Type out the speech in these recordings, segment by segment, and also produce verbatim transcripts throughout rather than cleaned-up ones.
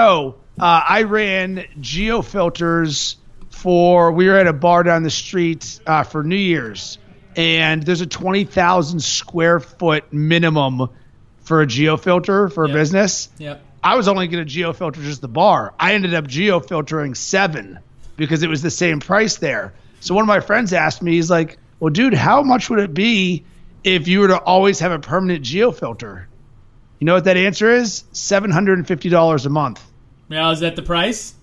So uh, I ran geo filters for, we were at a bar down the street uh, for New Year's, and there's a twenty thousand square foot minimum for a geo filter for yep. a business. Yep. I was only going to geo filter just the bar. I ended up geo filtering seven because it was the same price there. So one of my friends asked me, he's like, well, dude, how much would it be if you were to always have a permanent geo filter? You know what that answer is? seven hundred fifty dollars a month. Now, is that the price?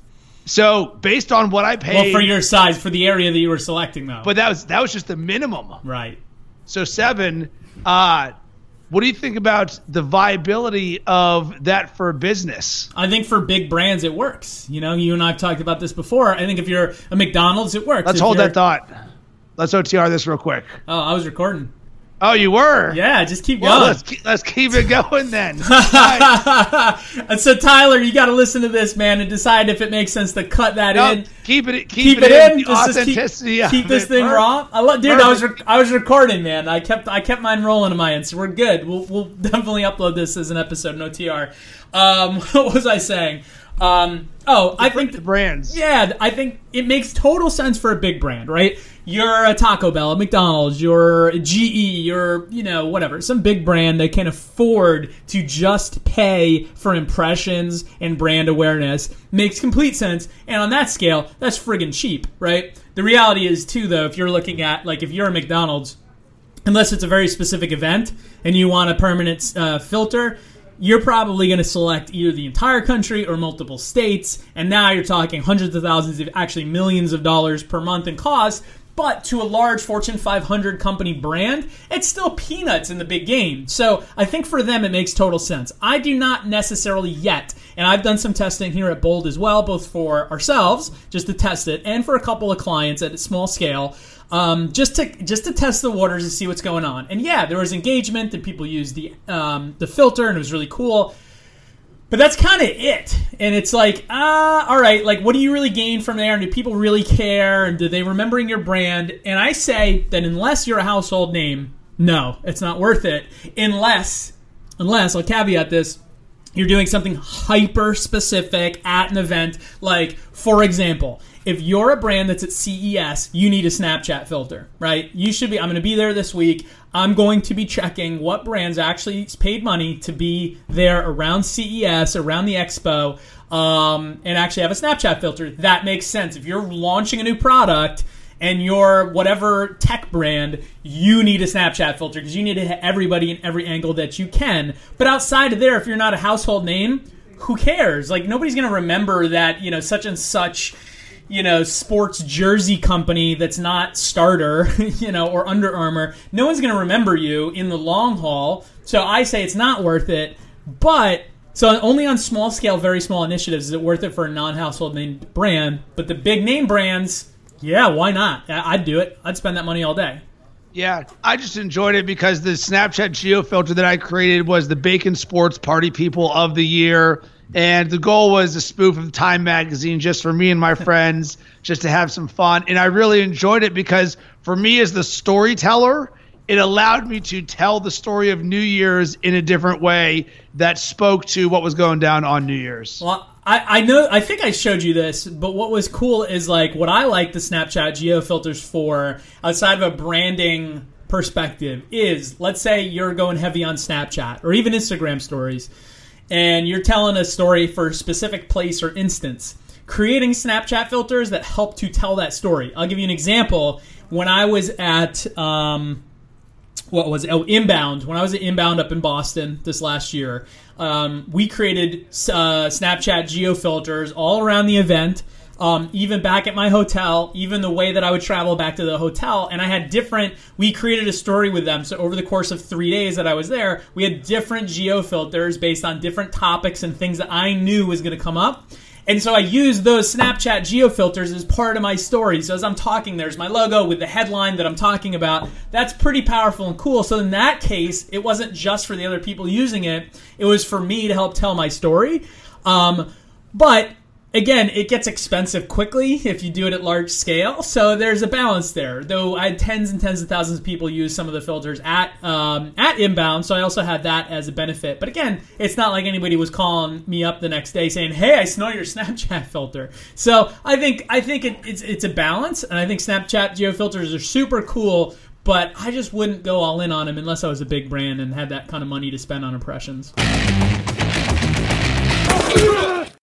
So based on what I paid. Well, for your size, for the area that you were selecting, though. But that was that was just the minimum. Right. So seven. Uh, what do you think about the viability of that for business? I think for big brands, it works. You know, you and I have talked about this before. I think if you're a McDonald's, it works. Let's if hold that thought. Let's O T R this real quick. Oh, I was recording. Oh, you were? Yeah, just keep well, going. Let's keep, let's keep it going then. Right. And so, Tyler, you got to listen to this, man, and decide if it makes sense to cut that no, in. Keep it, keep keep it, it in. The authenticity. Keep, keep this it. thing Perfect. raw. I love, dude. Perfect. I was re- I was recording, man. I kept I kept mine rolling on my end, so we're good. We'll we'll definitely upload this as an episode, no T R. Um, what was I saying? Um, oh, I think the brands. Yeah, I think it makes total sense for a big brand, right? You're a Taco Bell, a McDonald's, you're a G E, you're, you know, whatever, some big brand that can afford to just pay for impressions and brand awareness. Makes complete sense. And on that scale, that's friggin' cheap, right? The reality is, too, though, if you're looking at, like, if you're a McDonald's, unless it's a very specific event and you want a permanent uh, filter, you're probably going to select either the entire country or multiple states. And now you're talking hundreds of thousands, of actually millions of dollars per month in cost. But to a large Fortune five hundred company brand, it's still peanuts in the big game. So I think for them, it makes total sense. I do not necessarily yet, and I've done some testing here at Bold as well, both for ourselves, just to test it, and for a couple of clients at a small scale, um, just to just to test the waters and see what's going on. And yeah, there was engagement, and people used the um, the filter, and it was really cool. But that's kind of it. And it's like, ah, uh, all right, like, what do you really gain from there? And do people really care? And do they remembering your brand? And I say that unless you're a household name, no, it's not worth it. Unless, unless, I'll caveat this, you're doing something hyper-specific at an event. Like, for example, if you're a brand that's at C E S, you need a Snapchat filter, right? You should be, I'm going to be there this week. I'm going to be checking what brands actually paid money to be there around C E S, around the expo, um, and actually have a Snapchat filter. That makes sense. If you're launching a new product and you're whatever tech brand, you need a Snapchat filter because you need to hit everybody in every angle that you can. But outside of there, if you're not a household name, who cares? Like, nobody's going to remember that, you know, such and such, you know, sports jersey company that's not Starter, you know, or Under Armour. No one's going to remember you in the long haul. So I say it's not worth it. But so only on small scale, very small initiatives is it worth it for a non-household name brand. But the big name brands, yeah, why not? I'd do it. I'd spend that money all day. Yeah, I just enjoyed it because the Snapchat geo filter that I created was the Bacon Sports Party People of the Year. And the goal was a spoof of Time Magazine just for me and my friends, just to have some fun. And I really enjoyed it because for me as the storyteller, it allowed me to tell the story of New Year's in a different way that spoke to what was going down on New Year's. Well, I, I know, I think I showed you this, but what was cool is like what I like the Snapchat geo filters for outside of a branding perspective is, let's say you're going heavy on Snapchat or even Instagram stories, and you're telling a story for a specific place or instance, creating Snapchat filters that help to tell that story. I'll give you an example. When I was at, um, what was it? Oh, Inbound. When I was at Inbound up in Boston this last year, um, we created uh, Snapchat geo filters all around the event, um, even back at my hotel, even the way that I would travel back to the hotel. And I had different, we created a story with them. So over the course of three days that I was there, we had different geo filters based on different topics and things that I knew was going to come up. And so I used those Snapchat geo filters as part of my story. So as I'm talking, there's my logo with the headline that I'm talking about. That's pretty powerful and cool. So in that case, it wasn't just for the other people using it. It was for me to help tell my story. Um, but again, it gets expensive quickly if you do it at large scale. So there's a balance there. Though I had tens and tens of thousands of people use some of the filters at um, at Inbound, so I also had that as a benefit. But again, it's not like anybody was calling me up the next day saying, "Hey, I snore your Snapchat filter." So I think I think it, it's it's a balance, and I think Snapchat geo filters are super cool. But I just wouldn't go all in on them unless I was a big brand and had that kind of money to spend on impressions.